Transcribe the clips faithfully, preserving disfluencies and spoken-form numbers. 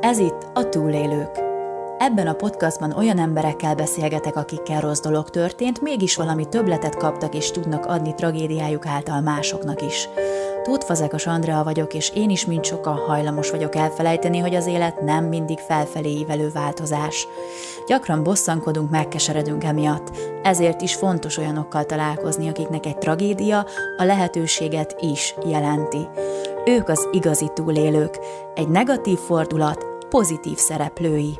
Ez itt a Túlélők. Ebben a podcastban olyan emberekkel beszélgetek, akikkel rossz dolog történt, mégis valami többletet kaptak és tudnak adni tragédiájuk által másoknak is. Tótfazekas Andrea vagyok, és én is, mint sokan, hajlamos vagyok elfelejteni, hogy az élet nem mindig felfelé ívelő változás. Gyakran bosszankodunk, megkeseredünk emiatt. Ezért is fontos olyanokkal találkozni, akiknek egy tragédia a lehetőséget is jelenti. Ők az igazi túlélők, egy negatív fordulat pozitív szereplői.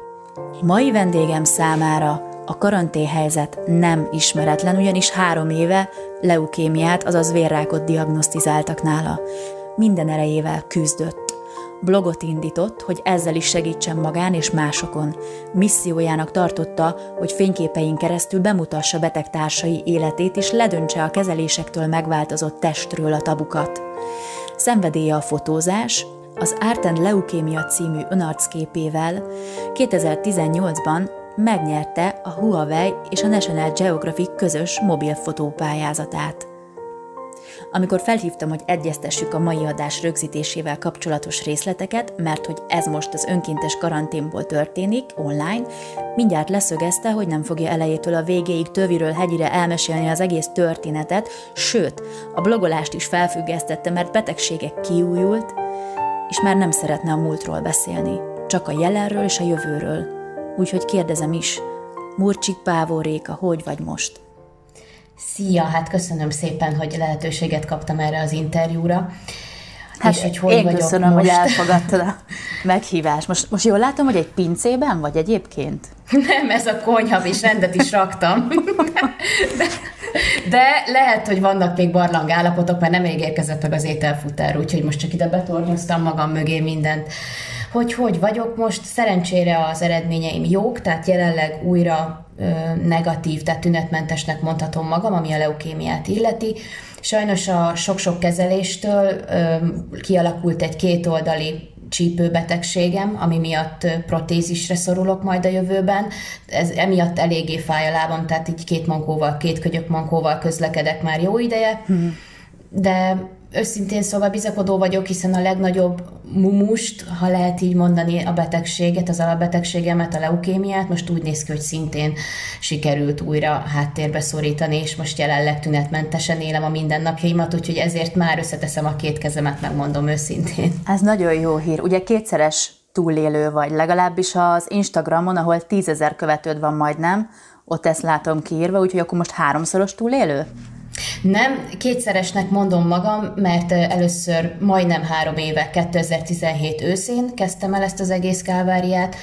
Mai vendégem számára a karanténhelyzet nem ismeretlen, ugyanis három éve leukémiát, azaz vérrákot diagnosztizáltak nála. Minden erejével küzdött. Blogot indított, hogy ezzel is segítsen magán és másokon. Missziójának tartotta, hogy fényképein keresztül bemutassa betegtársai életét és ledöntse a kezelésektől megváltozott testről a tabukat. Szenvedélye a fotózás, az Arten Leukémia című önarcképével kétezer-tizennyolcban megnyerte a Huawei és a National Geographic közös mobil fotópályázatát. Amikor felhívtam, hogy egyeztessük a mai adás rögzítésével kapcsolatos részleteket, mert hogy ez most az önkéntes karanténból történik, online, mindjárt leszögezte, hogy nem fogja elejétől a végéig töviről hegyire elmesélni az egész történetet, sőt, a blogolást is felfüggesztette, mert betegségek kiújult, és már nem szeretne a múltról beszélni, csak a jelenről és a jövőről. Úgyhogy kérdezem is, Murcsik Pávó Réka, hogy vagy most? Szia, hát köszönöm szépen, hogy lehetőséget kaptam erre az interjúra. Hát és hogy hogy én vagyok köszönöm, most? Hogy elfogadtad a meghívást. Most, most jól látom, hogy egy pincében vagy egyébként? Nem, ez a konyha, és rendet is raktam. De, de lehet, hogy vannak még barlangállapotok, mert nem még érkezett meg az ételfutár, úgyhogy most csak ide betornyoztam magam mögé mindent. Hogy hogy vagyok most? Szerencsére az eredményeim jók, tehát jelenleg újra negatív, tehát tünetmentesnek mondhatom magam, ami a leukémiát illeti. Sajnos a sok-sok kezeléstől kialakult egy kétoldali csípőbetegségem, ami miatt protézisre szorulok majd a jövőben. Ez emiatt eléggé fáj a lábam, tehát így két mankóval, két kölyök mankóval közlekedek már jó ideje, hmm. de őszintén szóval bizakodó vagyok, hiszen a legnagyobb mumust, ha lehet így mondani, a betegséget, az alapbetegségemet, a leukémiát, most úgy néz ki, hogy szintén sikerült újra háttérbe szorítani, és most jelenleg tünetmentesen élem a mindennapjaimat, úgyhogy ezért már összeteszem a két kezemet, megmondom őszintén. Ez nagyon jó hír. Ugye kétszeres túlélő vagy, legalábbis az Instagramon, ahol tízezer követőd van majdnem, ott ezt látom kiírva, úgyhogy akkor most háromszoros túlélő? Nem, kétszeresnek mondom magam, mert először majdnem három éve, kétezer-tizenhét őszén kezdtem el ezt az egész káváriát,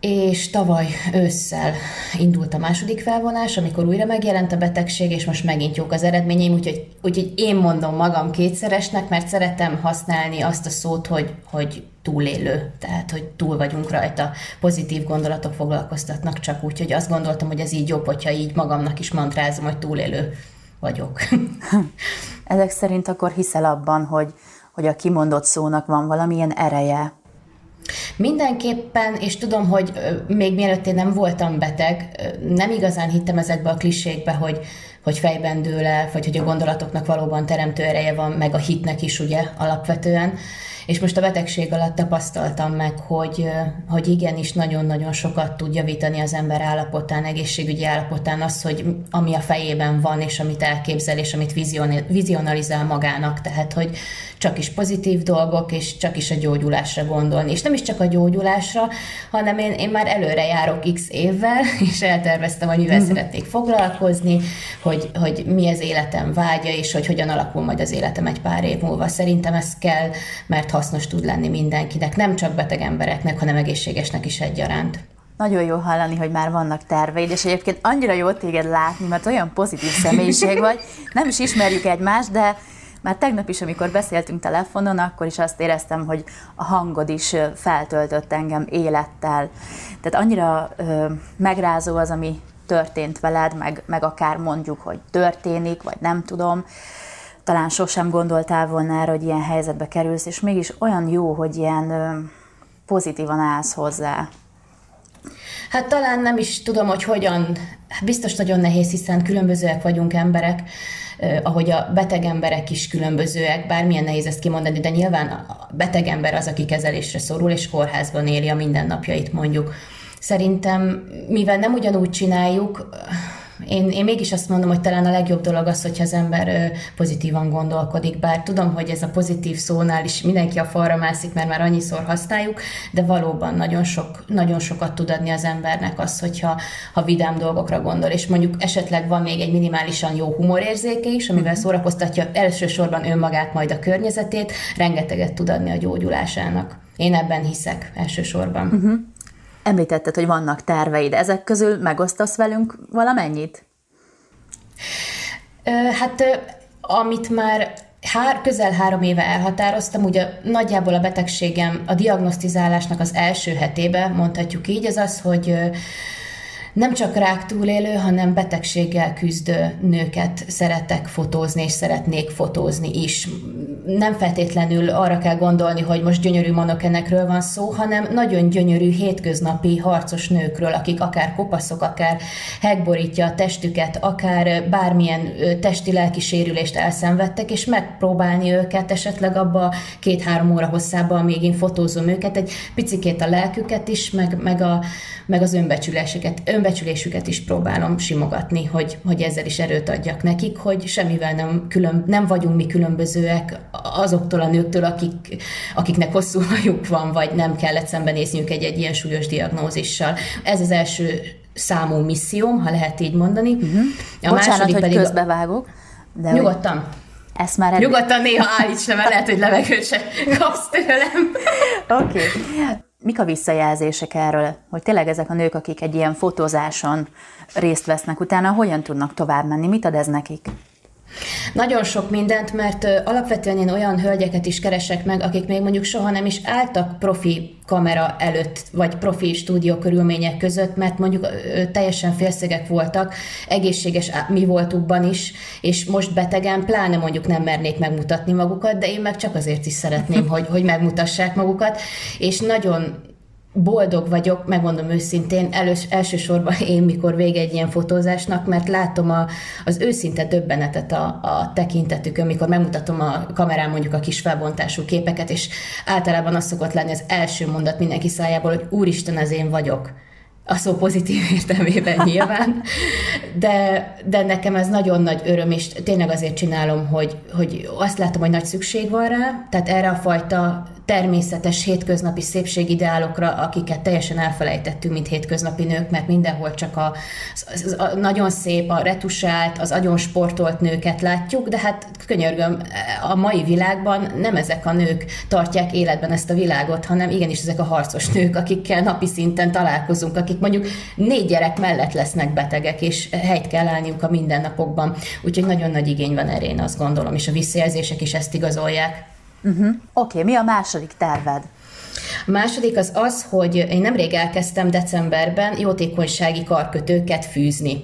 és tavaly ősszel indult a második felvonás, amikor újra megjelent a betegség, és most megint jók az eredményeim, úgyhogy, úgyhogy én mondom magam kétszeresnek, mert szeretem használni azt a szót, hogy, hogy túlélő, tehát hogy túl vagyunk rajta. Pozitív gondolatok foglalkoztatnak csak úgy, hogy azt gondoltam, hogy ez így jobb, hogyha így magamnak is mantrázom, hogy túlélő vagyok. Ezek szerint akkor hiszel abban, hogy, hogy a kimondott szónak van valamilyen ereje? Mindenképpen, és tudom, hogy még mielőtt én nem voltam beteg, nem igazán hittem ezekbe a klisékbe, hogy, hogy fejben dől el, vagy hogy a gondolatoknak valóban teremtő ereje van, meg a hitnek is ugye alapvetően. És most a betegség alatt tapasztaltam meg, hogy, hogy igenis nagyon-nagyon sokat tud javítani az ember állapotán, egészségügyi állapotán az, hogy ami a fejében van, és amit elképzel, és amit vizionalizál magának. Tehát, hogy csak is pozitív dolgok, és csak is a gyógyulásra gondolni. És nem is csak a gyógyulásra, hanem én, én már előre járok x évvel, és elterveztem, hogy mivel szeretnék foglalkozni, hogy, hogy mi az életem vágya, és hogy hogyan alakul majd az életem egy pár év múlva. Szerintem ez kell, mert hasznos tud lenni mindenkinek, nem csak beteg embereknek, hanem egészségesnek is egyaránt. Nagyon jó hallani, hogy már vannak terveid, és egyébként annyira jó téged látni, mert olyan pozitív személyiség vagy, nem is ismerjük egymást, de már tegnap is, amikor beszéltünk telefonon, akkor is azt éreztem, hogy a hangod is feltöltött engem élettel. Tehát annyira ö, megrázó az, ami történt veled, meg, meg akár mondjuk, hogy történik, vagy nem tudom. Talán sosem gondoltál volna erre, hogy ilyen helyzetbe kerülsz, és mégis olyan jó, hogy ilyen ö, pozitívan állsz hozzá. Hát talán nem is tudom, hogy hogyan. Biztos nagyon nehéz, hiszen különbözőek vagyunk emberek, ahogy a beteg emberek is különbözőek, bármilyen nehéz ezt kimondani, de nyilván a beteg ember az, aki kezelésre szorul, és kórházban éli a mindennapjait mondjuk. Szerintem, mivel nem ugyanúgy csináljuk, Én, én mégis azt mondom, hogy talán a legjobb dolog az, hogyha az ember pozitívan gondolkodik, bár tudom, hogy ez a pozitív szónál is mindenki a falra mászik, mert már annyiszor használjuk, de valóban nagyon, sok, nagyon sokat tud adni az embernek az, hogyha ha vidám dolgokra gondol, és mondjuk esetleg van még egy minimálisan jó humorérzéke is, amivel szórakoztatja elsősorban önmagát, majd a környezetét, rengeteget tud adni a gyógyulásának. Én ebben hiszek elsősorban. Uh-huh. Említetted, hogy vannak terveid. Ezek közül megosztasz velünk valamennyit? Hát, amit már hár, közel három éve elhatároztam, ugye nagyjából a betegségem a diagnosztizálásnak az első hetében, mondhatjuk így, az az, hogy nem csak rák túlélő, hanem betegséggel küzdő nőket szeretek fotózni, és szeretnék fotózni is. Nem feltétlenül arra kell gondolni, hogy most gyönyörű manokenekről van szó, hanem nagyon gyönyörű hétköznapi harcos nőkről, akik akár kopaszok, akár hegborítja a testüket, akár bármilyen testi-lelki sérülést elszenvedtek, és megpróbálni őket esetleg abba két-három óra hosszában, még én fotózom őket, egy picikét a lelküket is, meg, meg, a, meg az önbecsüléseket. önbecsülésüket is próbálom simogatni, hogy, hogy ezzel is erőt adjak nekik, hogy semmivel nem, külön, nem vagyunk mi különbözőek azoktól a nőktől, akik, akiknek hosszú hajuk van, vagy nem kellett szembenézniük egy-egy ilyen súlyos diagnózissal. Ez az első számú misszióm, ha lehet így mondani. Uh-huh. A Bocsánat, hogy pedig közbevágok. De nyugodtan. Hogy... Ezt már eddig... Nyugodtan néha állíts, mert lehet, hogy levegőt se kapsz tőlem. Oké. Okay. Mik a visszajelzések erről, hogy tényleg ezek a nők, akik egy ilyen fotózáson részt vesznek utána, hogyan tudnak tovább menni? Mit ad ez nekik? Nagyon sok mindent, mert alapvetően én olyan hölgyeket is keresek meg, akik még mondjuk soha nem is álltak profi kamera előtt, vagy profi stúdió körülmények között, mert mondjuk teljesen félszegek voltak, egészséges mi voltukban is, és most betegen pláne mondjuk nem mernék megmutatni magukat, de én meg csak azért is szeretném, hogy, hogy megmutassák magukat, és nagyon boldog vagyok, megmondom őszintén, elős, elsősorban én, mikor vége egy ilyen fotózásnak, mert látom a, az őszinte döbbenetet a, a tekintetükön, mikor megmutatom a kamerán mondjuk a kis felbontású képeket, és általában az szokott lenni az első mondat mindenki szájából, hogy úristen, ez én vagyok. A szó pozitív értelmében nyilván, de, de nekem ez nagyon nagy öröm, és tényleg azért csinálom, hogy, hogy azt látom, hogy nagy szükség van rá, tehát erre a fajta természetes hétköznapi szépségideálokra, akiket teljesen elfelejtettünk, mint hétköznapi nők, mert mindenhol csak a, a, a nagyon szép, a retusált, az agyon sportolt nőket látjuk, de hát könyörgöm, a mai világban nem ezek a nők tartják életben ezt a világot, hanem igenis ezek a harcos nők, akikkel napi szinten találkozunk, akik mondjuk négy gyerek mellett lesznek betegek, és helyt kell állniuk a mindennapokban. Úgyhogy nagyon nagy igény van erre, én azt gondolom, és a visszajelzések is ezt igazolják. Uh-huh. Oké, okay, mi a második terved? A második az az, hogy én nemrég elkezdtem decemberben jótékonysági karkötőket fűzni.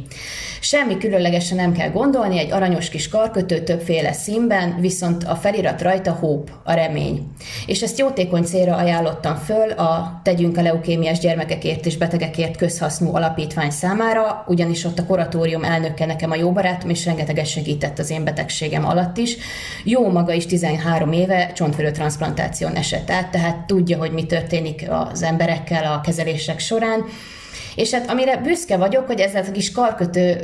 Semmi különlegesen nem kell gondolni, egy aranyos kis karkötő többféle színben, viszont a felirat rajta Hope, a remény. És ezt jótékony célra ajánlottam föl a Tegyünk a leukémias gyermekekért és betegekért közhasznú alapítvány számára, ugyanis ott a kuratórium elnöke nekem a jó barátom, és rengeteget segített az én betegségem alatt is. Jó maga is tizenhárom éve csontfölőtranszplantáción esett át, tehát tudja, hogy mi történik az emberekkel a kezelések során. És hát amire büszke vagyok, hogy ezzel a kis karkötő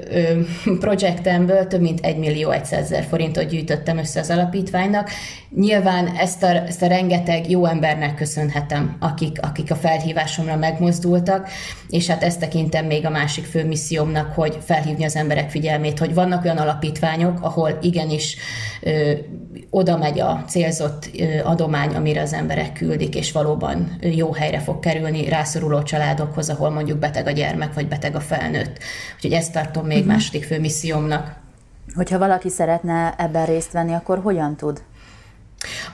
projektemből több mint egymillió-százezer forintot gyűjtöttem össze az alapítványnak. Nyilván ezt a, ezt a rengeteg jó embernek köszönhetem, akik, akik a felhívásomra megmozdultak, és hát ezt tekintem még a másik fő missziómnak, hogy felhívni az emberek figyelmét, hogy vannak olyan alapítványok, ahol igenis ö, oda megy a célzott ö, adomány, amire az emberek küldik, és valóban jó helyre fog kerülni rászoruló családokhoz, ahol mondjuk beteg a gyermek, vagy beteg a felnőtt. Úgyhogy ezt tartom még uh-huh. második fő missziómnak. Hogyha valaki szeretne ebben részt venni, akkor hogyan tud?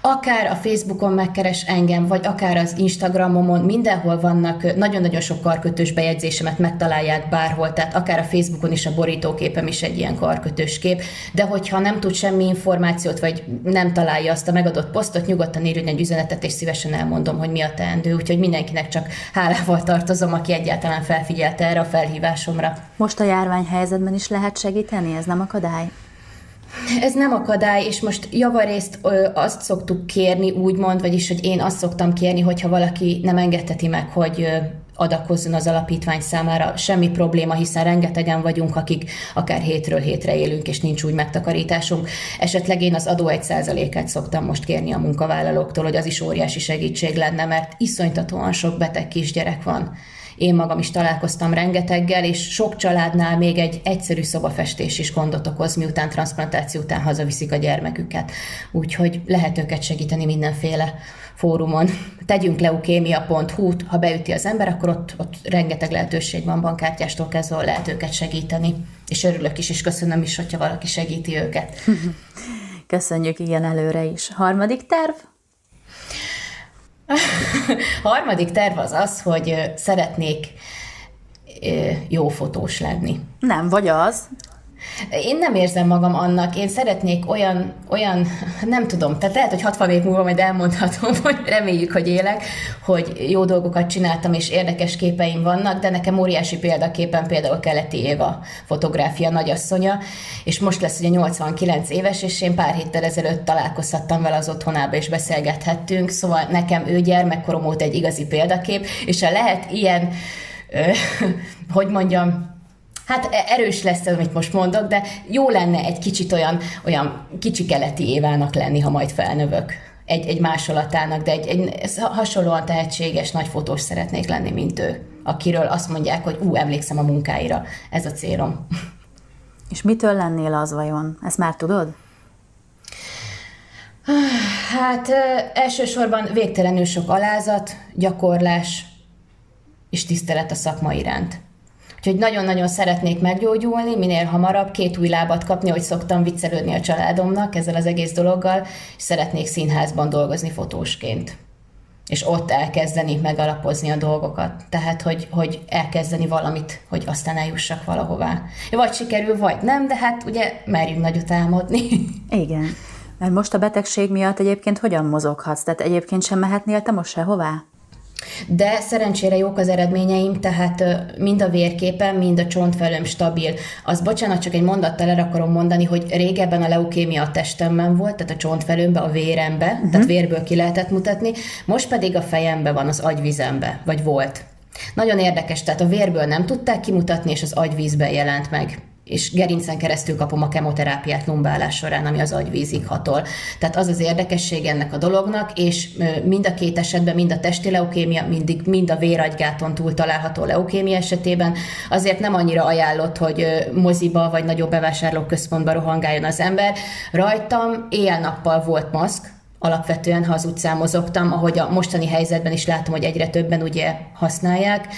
Akár a Facebookon megkeres engem, vagy akár az Instagramomon, mindenhol vannak, nagyon-nagyon sok karkötős bejegyzésemet megtalálják bárhol, tehát akár a Facebookon is a borítóképem is egy ilyen karkötős kép, de hogyha nem tud semmi információt, vagy nem találja azt a megadott posztot, nyugodtan írjon egy üzenetet, és szívesen elmondom, hogy mi a teendő, úgyhogy mindenkinek csak hálával tartozom, aki egyáltalán felfigyelte erre a felhívásomra. Most a járványhelyzetben is lehet segíteni, ez nem akadály? ez nem akadály, és most javarészt azt szoktuk kérni, úgymond, vagyis, hogy én azt szoktam kérni, hogyha valaki nem engedheti meg, hogy adakozzon az alapítvány számára, semmi probléma, hiszen rengetegen vagyunk, akik akár hétről hétre élünk, és nincs úgy megtakarításunk. Esetleg én az adó egy százalékát szoktam most kérni a munkavállalóktól, hogy az is óriási segítség lenne, mert iszonytatóan sok beteg kisgyerek van. Én magam is találkoztam rengeteggel, és sok családnál még egy egyszerű szobafestés is gondot okoz, miután transzplantáció után hazaviszik a gyermeküket. Úgyhogy lehet őket segíteni mindenféle fórumon. Tegyünk leukémia pont hú-t, ha beüti az ember, akkor ott, ott rengeteg lehetőség van, bankkártyástól kezdve lehet őket segíteni. És örülök is, és köszönöm is, hogyha valaki segíti őket. Köszönjük, igen, előre is. Harmadik terv? Harmadik terv az az, hogy szeretnék jó fotós lenni. Nem, vagy az? Én nem érzem magam annak, én szeretnék olyan, olyan, nem tudom, tehát lehet, hogy hatvan év múlva majd elmondhatom, hogy reméljük, hogy élek, hogy jó dolgokat csináltam, és érdekes képeim vannak, de nekem óriási példaképen például Keleti Éva fotográfia nagyasszonya, és most lesz ugye nyolcvankilenc éves, és én pár héttel ezelőtt találkozhattam vele az otthonába, és beszélgethettünk, szóval nekem ő gyermekkorom óta egy igazi példakép, és ha lehet ilyen, ö, hogy mondjam, hát erős lesz, amit most mondok, de jó lenne egy kicsit olyan, olyan kicsi Keleti Évának lenni, ha majd felnövök. Egy, egy másolatának, de egy, egy hasonlóan tehetséges nagy fotós szeretnék lenni, mint ő, akiről azt mondják, hogy ú, emlékszem a munkáira. Ez a célom. És mitől lennél az vajon? Ezt már tudod? Hát elsősorban végtelenül sok alázat, gyakorlás és tisztelet a szakma iránt. Úgyhogy nagyon-nagyon szeretnék meggyógyulni, minél hamarabb, két új lábat kapni, hogy szoktam viccelődni a családomnak ezzel az egész dologgal, és szeretnék színházban dolgozni fotósként. És ott elkezdeni megalapozni a dolgokat. Tehát, hogy, hogy elkezdeni valamit, hogy aztán eljussak valahová. Vagy sikerül, vagy nem, de hát ugye merjünk nagyot álmodni. Igen. Mert most a betegség miatt egyébként hogyan mozoghatsz? Tehát egyébként sem mehetnél te most sehová? De szerencsére jók az eredményeim, tehát mind a vérképen, mind a csontfelőm stabil. Az, bocsánat, csak egy mondattal el akarom mondani, hogy régebben a leukémia a testemben volt, tehát a csontfelőmben, a véremben, uh-huh. tehát vérből ki lehetett mutatni, most pedig a fejemben van, az agyvizemben, vagy volt. Nagyon érdekes, tehát a vérből nem tudták kimutatni, és az agyvízben jelent meg. És gerincen keresztül kapom a kemoterápiát lumbálás során, ami az agyvízig hatol. Tehát az az érdekesség ennek a dolognak, és mind a két esetben, mind a testi leukémia, mindig, mind a véragygáton túl található leukémia esetében, azért nem annyira ajánlott, hogy moziba vagy nagyobb bevásárlóközpontba rohangáljon az ember. Rajtam éjjel-nappal volt maszk, alapvetően, ha az utcán mozogtam, ahogy a mostani helyzetben is látom, hogy egyre többen ugye használják.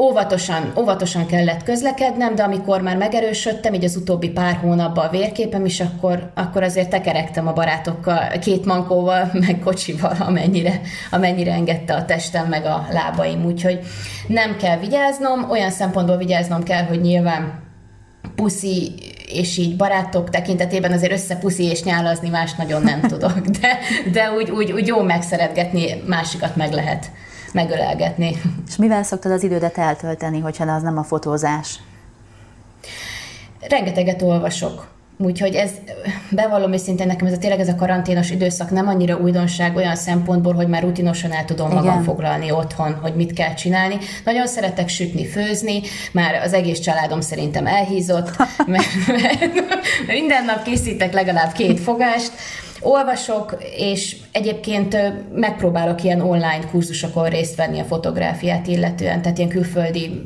Óvatosan, óvatosan kellett közlekednem, de amikor már megerősödtem, így az utóbbi pár hónapban a vérképem is, akkor, akkor azért tekeregtem a barátokkal, két mankóval, meg kocsival, amennyire, amennyire engedte a testem, meg a lábaim. Úgyhogy nem kell vigyáznom, olyan szempontból vigyáznom kell, hogy nyilván puszi és így barátok tekintetében azért összepuszi és nyálazni más nagyon nem tudok, de, de úgy, úgy, úgy jó megszeretgetni, másikat meg lehet. Megölelgetni. És mivel szoktad az idődet eltölteni, hogyha az nem a fotózás? Rengeteget olvasok. Úgyhogy ez, bevallom őszintén, nekem ez a, tényleg ez a karanténos időszak nem annyira újdonság olyan szempontból, hogy már rutinosan el tudom Igen. magam foglalni otthon, hogy mit kell csinálni. Nagyon szeretek sütni, főzni, már az egész családom szerintem elhízott, mert, mert minden nap készítek legalább két fogást. Olvasok, és egyébként megpróbálok ilyen online kurzusokon részt venni a fotográfiát illetően, tehát ilyen külföldi,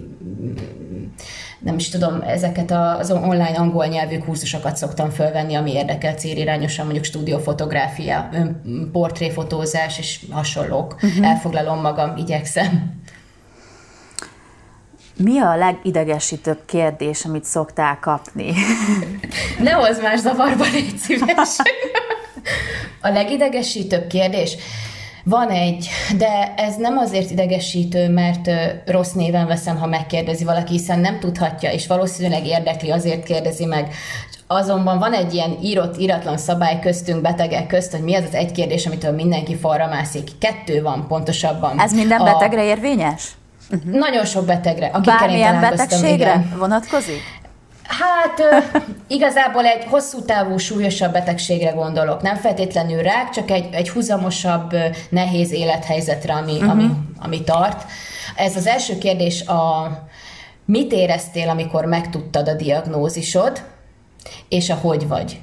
nem is tudom, ezeket az online angol nyelvű kurzusokat szoktam fölvenni, ami érdekel célirányosan, mondjuk stúdiófotográfia, portréfotózás és hasonlók. Uh-huh. Elfoglalom magam, igyekszem. Mi a legidegesítőbb kérdés, amit szoktál kapni? Ne hozz más zavarba, légy szíves. A legidegesítőbb kérdés? Van egy, de ez nem azért idegesítő, mert rossz néven veszem, ha megkérdezi valaki, hiszen nem tudhatja, és valószínűleg érdekli, azért kérdezi meg. Azonban van egy ilyen írott, íratlan szabály köztünk, betegek közt, hogy mi az az egy kérdés, amitől mindenki falra mászik. Kettő van pontosabban. Ez minden a... betegre érvényes? Uh-huh. Nagyon sok betegre. Bármilyen betegségre igen. vonatkozik? Hát igazából egy hosszú távú, súlyosabb betegségre gondolok. Nem feltétlenül rák, csak egy, egy húzamosabb, nehéz élethelyzetre, ami, uh-huh. ami, ami tart. Ez az első kérdés, a, mit éreztél, amikor megtudtad a diagnózisod, és a hogy vagy?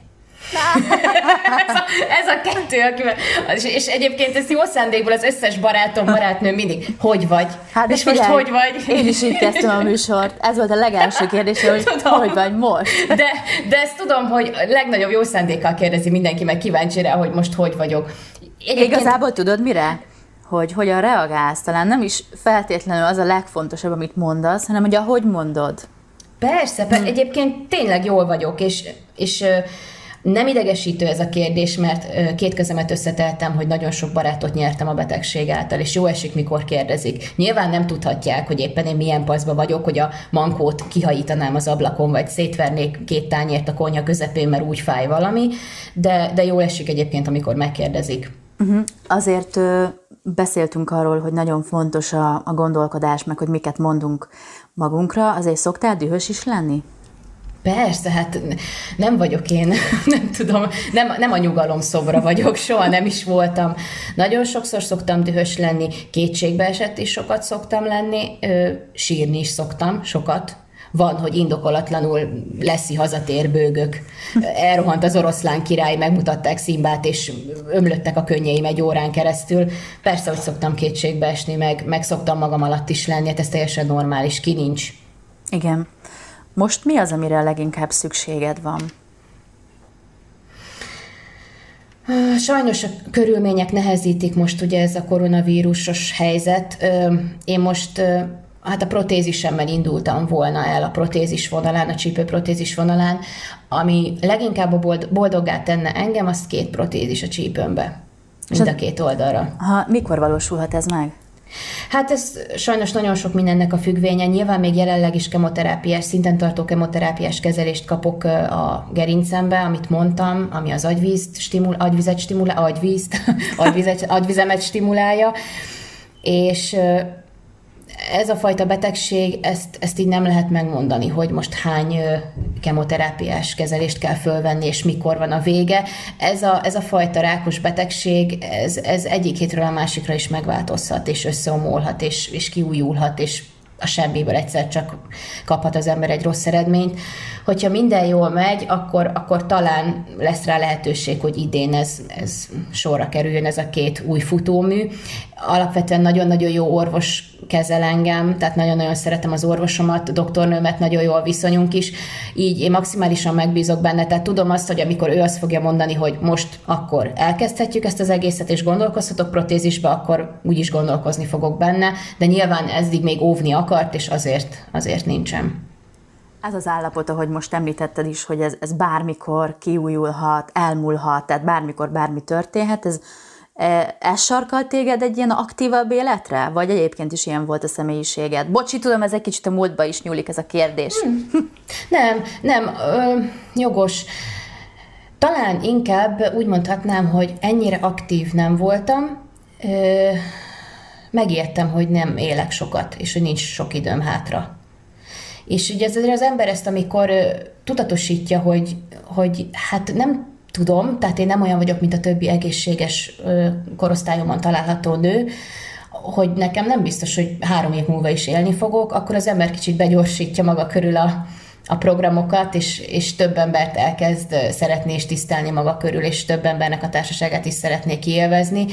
ez, a, ez a kettő, akivel, és, és egyébként ez jó szándékból az összes barátom, barátnőm mindig, hogy vagy? Hát és figyelj, most hogy vagy? Én is így kezdtem a műsort. Ez volt a legelső kérdés, hogy tudom, hogy vagy most? De, de ezt tudom, hogy legnagyobb jó szándékkal kérdezi mindenki, meg kíváncsi rá, hogy most hogy vagyok. Egyébként... Igazából tudod mire? Hogy hogyan reagálsz? Talán nem is feltétlenül az a legfontosabb, amit mondasz, hanem hogy ahogy mondod. Persze, per, egyébként tényleg jól vagyok, és... és nem idegesítő ez a kérdés, mert két kezemet összeteltem, hogy nagyon sok barátot nyertem a betegség által, és jó esik, mikor kérdezik. Nyilván nem tudhatják, hogy éppen én milyen paszban vagyok, hogy a mankót kihajítanám az ablakon, vagy szétvernék két tányért a konyha közepén, mert úgy fáj valami, de, de jó esik egyébként, amikor megkérdezik. Uh-huh. Azért ö, beszéltünk arról, hogy nagyon fontos a, a gondolkodás, meg hogy miket mondunk magunkra, azért szoktál dühös is lenni? Persze, hát nem vagyok én, nem tudom, nem, nem a nyugalom szobra vagyok, soha nem is voltam. Nagyon sokszor szoktam dühös lenni, kétségbeesett is sokat szoktam lenni, sírni is szoktam sokat. Van, hogy indokolatlanul leszi hazatérbőgök. Elrohant az oroszlán király, megmutatták Szimbát, és ömlöttek a könnyeim egy órán keresztül. Persze, hogy szoktam kétségbeesni, meg, meg szoktam magam alatt is lenni, hát ez teljesen normális, ki nincs. Igen. Most mi az, amire a leginkább szükséged van? Sajnos a körülmények nehezítik most ugye ez a koronavírusos helyzet. Én most hát a protézisemmel indultam volna el a protézis vonalán, a csípőprotézis vonalán, ami leginkább boldoggá tenne engem, az két protézis a csípőmbe, mind a két oldalra. Ha, mikor valósulhat ez meg? Hát ez sajnos nagyon sok mindennek a függvénye. Nyilván még jelenleg is kemoterápiás, szinten tartó kemoterápiás kezelést kapok a gerincembe, amit mondtam, ami az agyvízt stimul, agyvizet stimulál, agyvízt, agyvizet, agyvizemet stimulálja, és ez a fajta betegség, ezt, ezt így nem lehet megmondani, hogy most hány kemoterápiás kezelést kell fölvenni, és mikor van a vége. Ez a, ez a fajta rákos betegség, ez, ez egyik hétről a másikra is megváltozhat, és összeomolhat, és, és kiújulhat, és a semmiből egyszer csak kaphat az ember egy rossz eredményt. Hogyha minden jól megy, akkor, akkor talán lesz rá lehetőség, hogy idén ez, ez sorra kerüljön, ez a két új futómű. Alapvetően nagyon-nagyon jó orvos kezel engem, tehát nagyon-nagyon szeretem az orvosomat, doktornőmet, nagyon jó a viszonyunk is, így én maximálisan megbízok benne, tehát tudom azt, hogy amikor ő azt fogja mondani, hogy most akkor elkezdhetjük ezt az egészet, és gondolkozhatok protézisbe, akkor úgyis gondolkozni fogok benne, de nyilván eddig még óvni akart, és azért, azért nincsen. Ez az állapot, ahogy most említetted is, hogy ez, ez bármikor kiújulhat, elmúlhat, tehát bármikor bármi történhet, ez Ez sarkal téged egy ilyen aktívabb életre? Vagy egyébként is ilyen volt a személyiséged? Bocsi, tudom, ez egy kicsit a múltba is nyúlik ez a kérdés. Hmm. Nem, nem, ö, jogos. Talán inkább úgy mondhatnám, hogy ennyire aktív nem voltam. Ö, megijedtem, hogy nem élek sokat, és hogy nincs sok időm hátra. És ugye azért az ember ezt, amikor ö, tudatosítja, hogy, hogy hát nem tudom, tehát én nem olyan vagyok, mint a többi egészséges korosztályomon található nő, hogy nekem nem biztos, hogy három év múlva is élni fogok, akkor az ember kicsit begyorsítja maga körül a, a programokat, és, és több embert elkezd szeretni és tisztelni maga körül, és több embernek a társaságát is szeretné kiélvezni.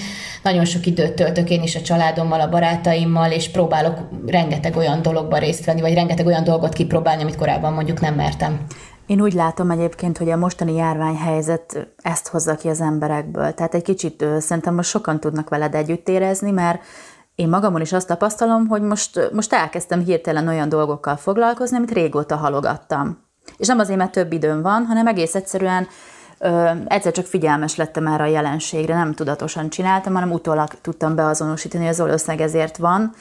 Nagyon sok időt töltök én is a családommal, a barátaimmal, és próbálok rengeteg olyan dologban részt venni, vagy rengeteg olyan dolgot kipróbálni, amit korábban mondjuk nem mertem. Én úgy látom egyébként, hogy a mostani járványhelyzet ezt hozza ki az emberekből. Tehát egy kicsit szerintem most sokan tudnak veled együtt érezni, mert én magamon is azt tapasztalom, hogy most, most elkezdtem hirtelen olyan dolgokkal foglalkozni, amit régóta halogattam. És nem azért, mert több időm van, hanem egész egyszerűen ö, egyszer csak figyelmes lettem erre a jelenségre, nem tudatosan csináltam, hanem utólag tudtam beazonosítani, hogy az valószínűleg ezért van.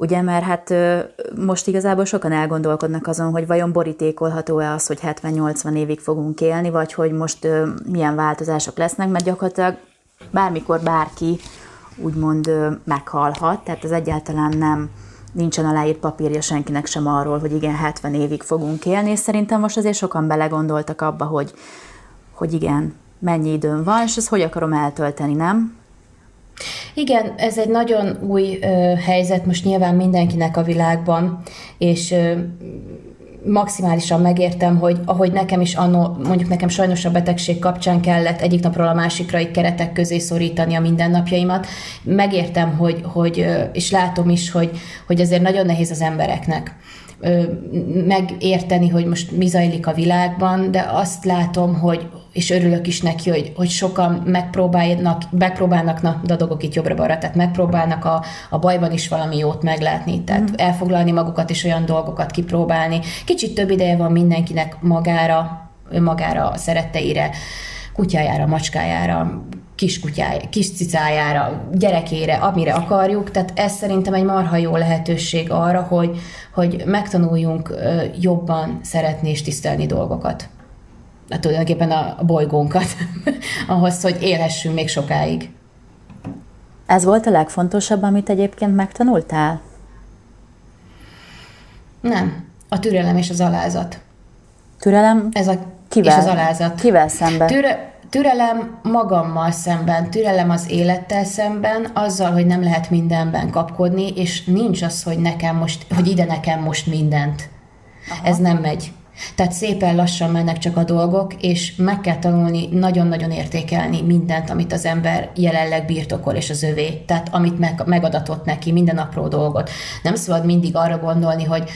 Ugye, mert hát most igazából sokan elgondolkodnak azon, hogy vajon borítékolható-e az, hogy hetven-nyolcvan évig fogunk élni, vagy hogy most milyen változások lesznek, mert gyakorlatilag bármikor bárki úgymond meghalhat, tehát ez egyáltalán nem nincsen aláírt papírja senkinek sem arról, hogy igen, hetven évig fogunk élni, és szerintem most azért sokan belegondoltak abba, hogy, hogy igen, mennyi időm van, és ezt hogy akarom eltölteni, nem? Igen, ez egy nagyon új ö, helyzet most nyilván mindenkinek a világban, és ö, maximálisan megértem, hogy ahogy nekem is anno, mondjuk nekem sajnos a betegség kapcsán kellett egyik napról a másikra így keretek közé szorítani a mindennapjaimat, megértem, hogy, hogy és látom is, hogy, hogy azért nagyon nehéz az embereknek megérteni, hogy most mi zajlik a világban, de azt látom, hogy, és örülök is neki, hogy, hogy sokan megpróbálnak, megpróbálnak, na, dadogok itt jobbra-balra, tehát megpróbálnak a, a bajban is valami jót meglátni, tehát elfoglalni magukat és olyan dolgokat kipróbálni. Kicsit több ideje van mindenkinek magára, önmagára, a szeretteire, kutyájára, macskájára, kis kutyája, kis cicájára, gyerekére, amire akarjuk, tehát ez szerintem egy marha jó lehetőség arra, hogy, hogy megtanuljunk jobban szeretni és tisztelni dolgokat. Hát tulajdonképpen a bolygónkat, ahhoz, hogy élhessünk még sokáig. Ez volt a legfontosabb, amit egyébként megtanultál? Nem. A türelem és az alázat. Türelem? Ez a, kivel? És az alázat. Kivel szemben? Türe, türelem magammal szemben, türelem az élettel szemben, azzal, hogy nem lehet mindenben kapkodni, és nincs az, hogy, nekem most, hogy ide nekem most mindent. Aha. Ez nem megy. Tehát szépen lassan mennek csak a dolgok, és meg kell tanulni nagyon-nagyon értékelni mindent, amit az ember jelenleg birtokol, és az övé. Tehát amit meg, megadatott neki, minden apró dolgot. Nem szabad mindig arra gondolni, hogy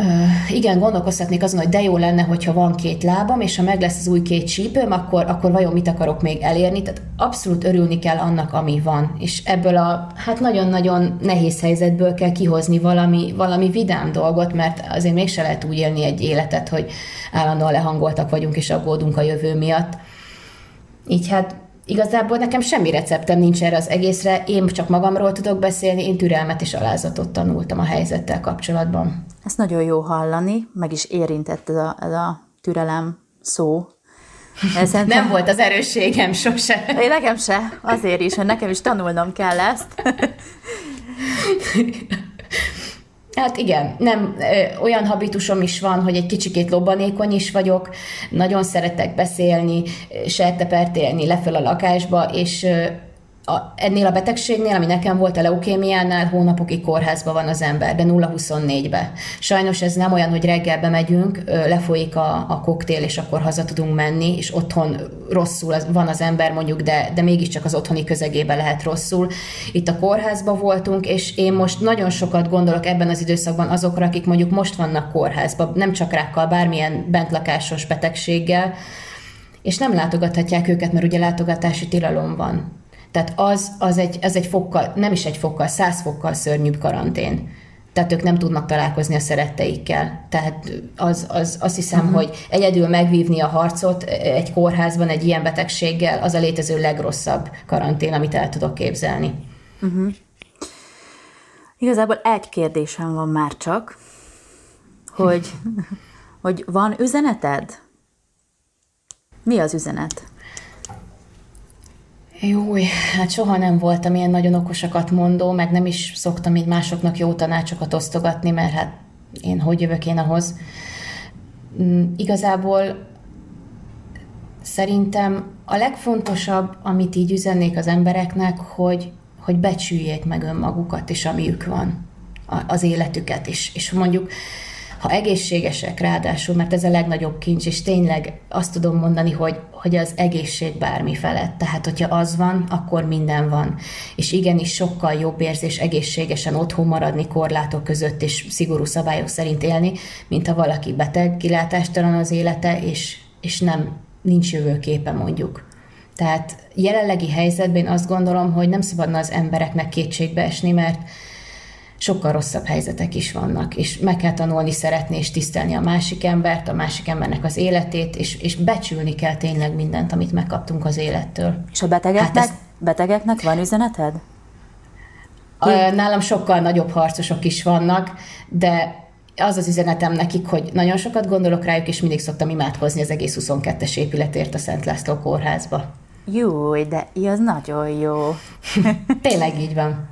Uh, igen, gondolkozhatnék azon, hogy de jó lenne, hogyha van két lábam, és ha meg lesz az új két csípőm, akkor, akkor vajon mit akarok még elérni? Tehát abszolút örülni kell annak, ami van. És ebből a hát nagyon-nagyon nehéz helyzetből kell kihozni valami, valami vidám dolgot, mert azért mégse lehet úgy élni egy életet, hogy állandóan lehangoltak vagyunk, és aggódunk a jövő miatt. Így hát igazából nekem semmi receptem nincs erre az egészre, én csak magamról tudok beszélni, én türelmet és alázatot tanultam a helyzettel kapcsolatban. Ezt nagyon jó hallani, meg is érintett ez a, ez a türelem szó. Szerintem... Nem volt az erősségem sose. Én nekem se, azért is, hogy nekem is tanulnom kell ezt. Hát igen, nem, ö, olyan habitusom is van, hogy egy kicsikét lobbanékony is vagyok, nagyon szeretek beszélni, sertepert élni leföl a lakásba, és ö, a, ennél a betegségnél, ami nekem volt a leukémiánál, hónapokig kórházban van az ember, de nulla huszonnégybe. Sajnos ez nem olyan, hogy reggel bemegyünk, lefolyik a, a koktél, és akkor haza tudunk menni, és otthon rosszul az, van az ember mondjuk, de, de mégiscsak az otthoni közegében lehet rosszul. Itt a kórházban voltunk, és én most nagyon sokat gondolok ebben az időszakban azokra, akik mondjuk most vannak kórházban, nem csak rákkal, bármilyen bentlakásos betegséggel, és nem látogathatják őket, mert ugye látogatási tilalom van. Tehát az, az, egy, az egy fokkal, nem is egy fokkal, száz fokkal szörnyűbb karantén. Tehát ők nem tudnak találkozni a szeretteikkel. Tehát az, az, azt hiszem, uh-huh. hogy egyedül megvívni a harcot egy kórházban egy ilyen betegséggel, az a létező legrosszabb karantén, amit el tudok képzelni. Uh-huh. Igazából egy kérdésem van már csak, hogy, hogy van üzeneted? Mi az üzenet? Júj, hát soha nem voltam ilyen nagyon okosakat mondó, meg nem is szoktam így másoknak jó tanácsokat osztogatni, mert hát én hogy jövök én ahhoz. Igazából szerintem a legfontosabb, amit így üzennék az embereknek, hogy, hogy becsüljék meg önmagukat, és amiük van, az életüket is. És mondjuk, ha egészségesek ráadásul, mert ez a legnagyobb kincs, és tényleg azt tudom mondani, hogy, hogy az egészség bármi felett. Tehát, hogyha az van, akkor minden van. És igenis sokkal jobb érzés egészségesen otthon maradni, korlátok között és szigorú szabályok szerint élni, mint ha valaki beteg, kilátástalan az élete, és, és nem, nincs jövőképe mondjuk. Tehát jelenlegi helyzetben azt gondolom, hogy nem szabadna az embereknek kétségbe esni, mert sokkal rosszabb helyzetek is vannak, és meg kell tanulni szeretni és tisztelni a másik embert, a másik embernek az életét, és, és becsülni kell tényleg mindent, amit megkaptunk az élettől. És a betegeknek, hát ez... betegeknek van üzeneted? A, nálam sokkal nagyobb harcosok is vannak, de az az üzenetem nekik, hogy nagyon sokat gondolok rájuk, és mindig szoktam imádkozni az egész huszonkettes épületért a Szent László kórházba. Jó, de az nagyon jó. Tényleg így van.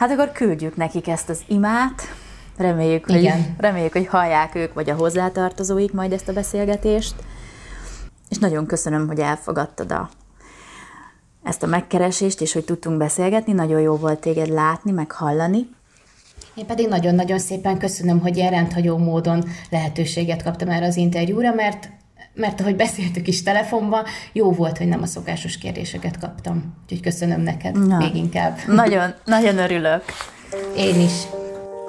Hát akkor küldjük nekik ezt az imát, reméljük, hogy, reméljük, hogy hallják ők, vagy a hozzátartozóik majd ezt a beszélgetést. És nagyon köszönöm, hogy elfogadtad a, ezt a megkeresést, és hogy tudtunk beszélgetni. Nagyon jó volt téged látni, meg hallani. Én pedig nagyon-nagyon szépen köszönöm, hogy ilyen rendhagyó módon lehetőséget kaptam erre az interjúra, mert, mert ahogy beszéltük is telefonban, jó volt, hogy nem a szokásos kérdéseket kaptam. Úgyhogy köszönöm neked Na. még inkább. Nagyon, nagyon örülök. Én is.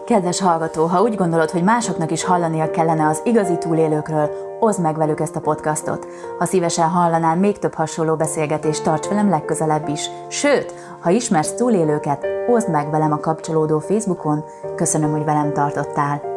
Kedves hallgató, ha úgy gondolod, hogy másoknak is hallania kellene az igazi túlélőkről, oszd meg velük ezt a podcastot. Ha szívesen hallanál még több hasonló beszélgetést, tarts velem legközelebb is. Sőt, ha ismersz túlélőket, oszd meg velem a kapcsolódó Facebookon. Köszönöm, hogy velem tartottál.